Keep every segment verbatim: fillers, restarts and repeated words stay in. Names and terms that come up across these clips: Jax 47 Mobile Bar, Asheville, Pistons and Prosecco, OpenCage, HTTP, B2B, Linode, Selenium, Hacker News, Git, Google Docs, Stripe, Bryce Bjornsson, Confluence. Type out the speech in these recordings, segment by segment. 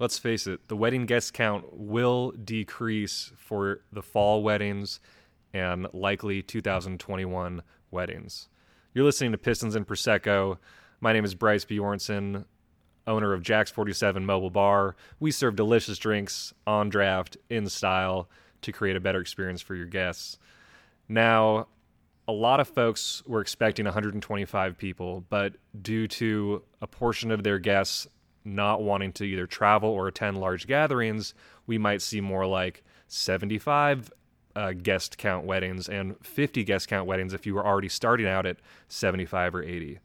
let's face it, the wedding guest count will decrease for the fall weddings and likely two thousand twenty-one weddings. You're listening to Pistons and Prosecco. My name is Bryce Bjornsson, owner of Jax forty-seven Mobile Bar. We serve delicious drinks on draft, in style, to create a better experience for your guests. Now, a lot of folks were expecting one hundred twenty-five people, but due to a portion of their guests not wanting to either travel or attend large gatherings, we might see more like seventy-five uh, guest count weddings and fifty guest count weddings if you were already starting out at seventy-five or eighty.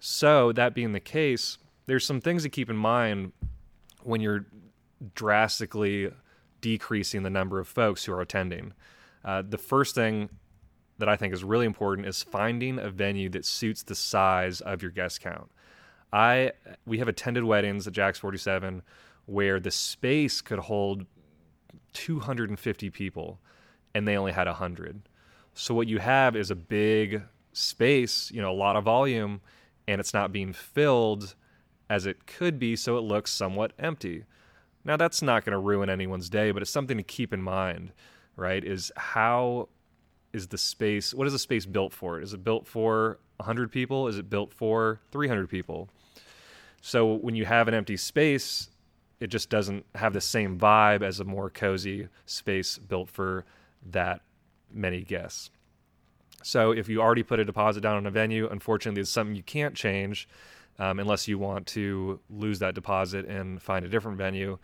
So that being the case, there's some things to keep in mind when you're drastically decreasing the number of folks who are attending. Uh, the first thing that I think is really important is finding a venue that suits the size of your guest count. I we have attended weddings at Jax forty-seven where the space could hold two hundred fifty people and they only had one hundred. So what you have is a big space, you know, a lot of volume, and it's not being filled as it could be, so it looks somewhat empty. Now, that's not going to ruin anyone's day, but it's something to keep in mind, right? Is how is the space, what is the space built for? Is it built for one hundred people? Is it built for three hundred people? So when you have an empty space, it just doesn't have the same vibe as a more cozy space built for that many guests. So if you already put a deposit down on a venue, unfortunately, it's something you can't change um, unless you want to lose that deposit and find a different venue.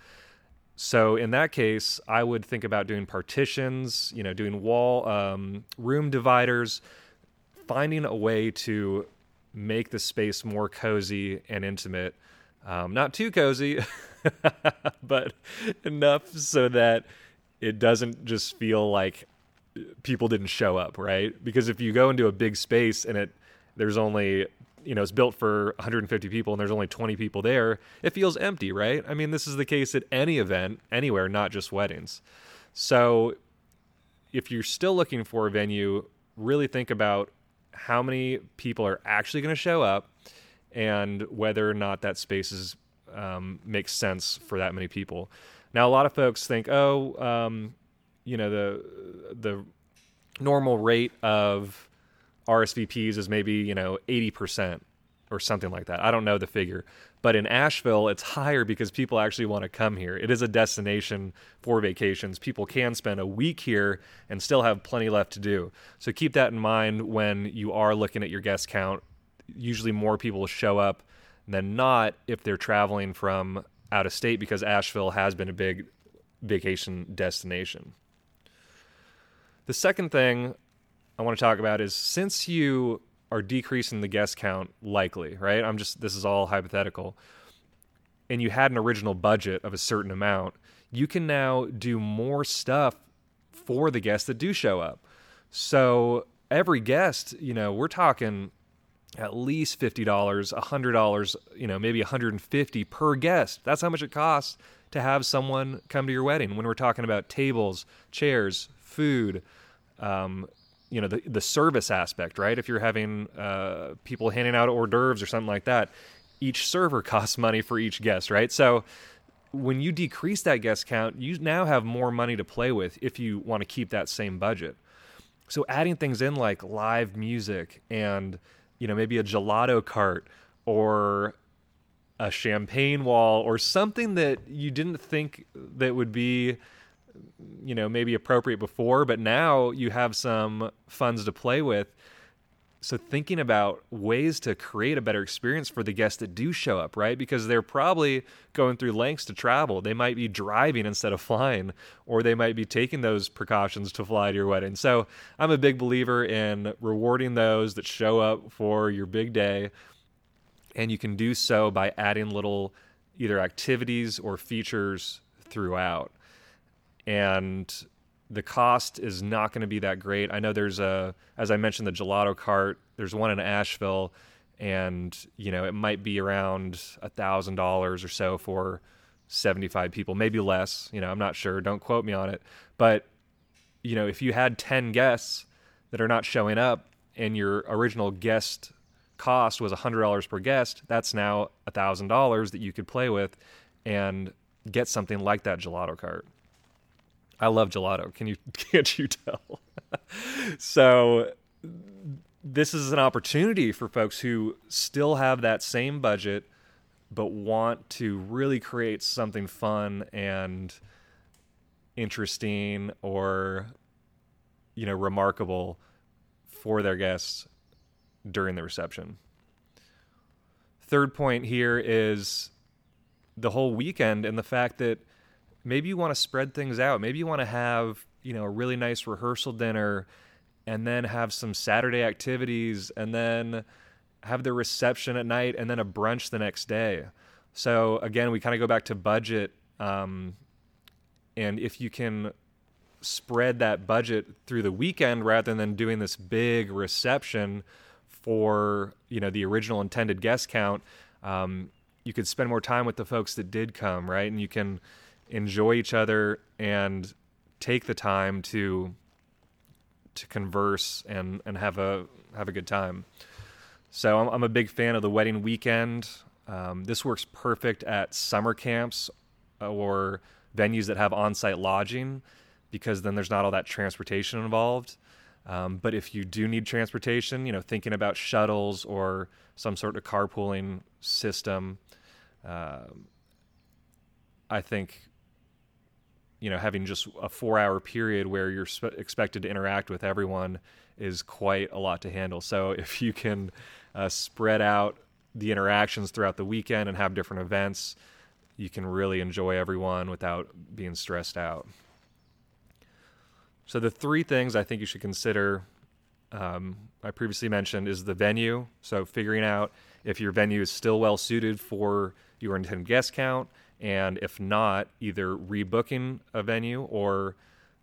So in that case, I would think about doing partitions, you know, doing wall um, room dividers, finding a way to make the space more cozy and intimate. Um, not too cozy, but enough so that it doesn't just feel like people didn't show up, right? Because if you go into a big space and it there's only, you know, it's built for one hundred fifty people and there's only twenty people there, it feels empty, right? I mean, this is the case at any event, anywhere, not just weddings. So if you're still looking for a venue, really think about how many people are actually going to show up and whether or not that space is, um, makes sense for that many people. Now, a lot of folks think, oh, um, you know, the the normal rate of R S V Ps is maybe, you know, eighty percent or something like that. I don't know the figure, but in Asheville, it's higher because people actually want to come here. It is a destination for vacations. People can spend a week here and still have plenty left to do. So keep that in mind when you are looking at your guest count. Usually more people show up than not if they're traveling from out of state because Asheville has been a big vacation destination. The second thing I want to talk about is, since you are decreasing the guest count likely, right? I'm just, this is all hypothetical. And you had an original budget of a certain amount, you can now do more stuff for the guests that do show up. So every guest, you know, we're talking at least fifty dollars, one hundred dollars, you know, maybe one hundred fifty dollars per guest. That's how much it costs to have someone come to your wedding. When we're talking about tables, chairs, food, um, you know, the, the service aspect, right? If you're having uh, people handing out hors d'oeuvres or something like that, each server costs money for each guest, right? So when you decrease that guest count, you now have more money to play with if you want to keep that same budget. So adding things in like live music and, you know, maybe a gelato cart or a champagne wall or something that you didn't think that would be, you know, maybe appropriate before, but now you have some funds to play with. So thinking about ways to create a better experience for the guests that do show up, right? Because they're probably going through lengths to travel. They might be driving instead of flying, or they might be taking those precautions to fly to your wedding. So I'm a big believer in rewarding those that show up for your big day. And you can do so by adding little either activities or features throughout. And the cost is not going to be that great. I know there's a, as I mentioned, the gelato cart, there's one in Asheville, and, you know, it might be around one thousand dollars or so for seventy-five people, maybe less. You know, I'm not sure. Don't quote me on it. But, you know, if you had ten guests that are not showing up and your original guest cost was one hundred dollars per guest, that's now one thousand dollars that you could play with and get something like that gelato cart. I love gelato. Can you can't you tell? So this is an opportunity for folks who still have that same budget, but want to really create something fun and interesting, or, you know, remarkable for their guests during the reception. Third point here is the whole weekend and the fact that maybe you want to spread things out. Maybe you want to have, you know, a really nice rehearsal dinner and then have some Saturday activities and then have the reception at night and then a brunch the next day. So again, we kind of go back to budget. Um, and if you can spread that budget through the weekend rather than doing this big reception for, you know, the original intended guest count, um, you could spend more time with the folks that did come, right? And you can enjoy each other and take the time to to converse and, and have a have a good time. So I'm, I'm a big fan of the wedding weekend. Um, this works perfect at summer camps or venues that have on-site lodging, because then there's not all that transportation involved. Um, but if you do need transportation, you know, thinking about shuttles or some sort of carpooling system, uh, I think, you know, having just a four-hour period where you're sp- expected to interact with everyone is quite a lot to handle. So if you can uh, spread out the interactions throughout the weekend and have different events, you can really enjoy everyone without being stressed out. So the three things I think you should consider, um, I previously mentioned, is the venue. So figuring out if your venue is still well suited for your intended guest count, and if not, either rebooking a venue or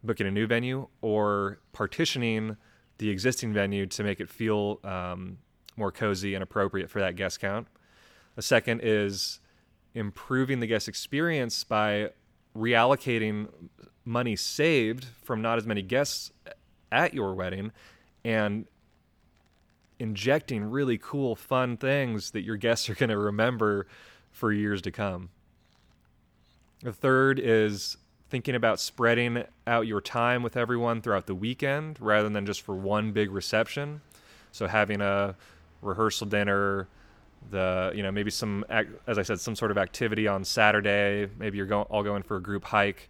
booking a new venue, or partitioning the existing venue to make it feel um, more cozy and appropriate for that guest count. The second is improving the guest experience by reallocating money saved from not as many guests at your wedding and injecting really cool, fun things that your guests are going to remember for years to come. The third is thinking about spreading out your time with everyone throughout the weekend rather than just for one big reception. So having a rehearsal dinner, the, you know, maybe some, as I said, some sort of activity on Saturday. Maybe you're going all going for a group hike,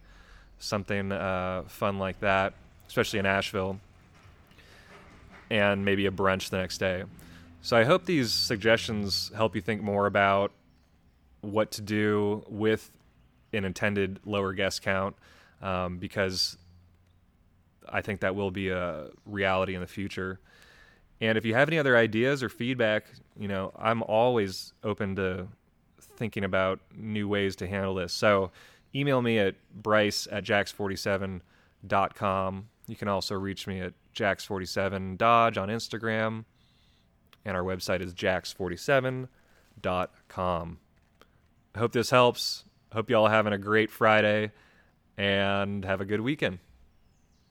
something uh, fun like that, especially in Asheville, and maybe a brunch the next day. So I hope these suggestions help you think more about what to do with an intended lower guest count, um, because I think that will be a reality in the future. And if you have any other ideas or feedback, you know, I'm always open to thinking about new ways to handle this. So email me at bryce at jax forty seven dot com. You can also reach me at jax forty seven dodge on Instagram. And our website is jax forty seven dot com. I hope this helps. Hope you all having a great Friday and have a good weekend.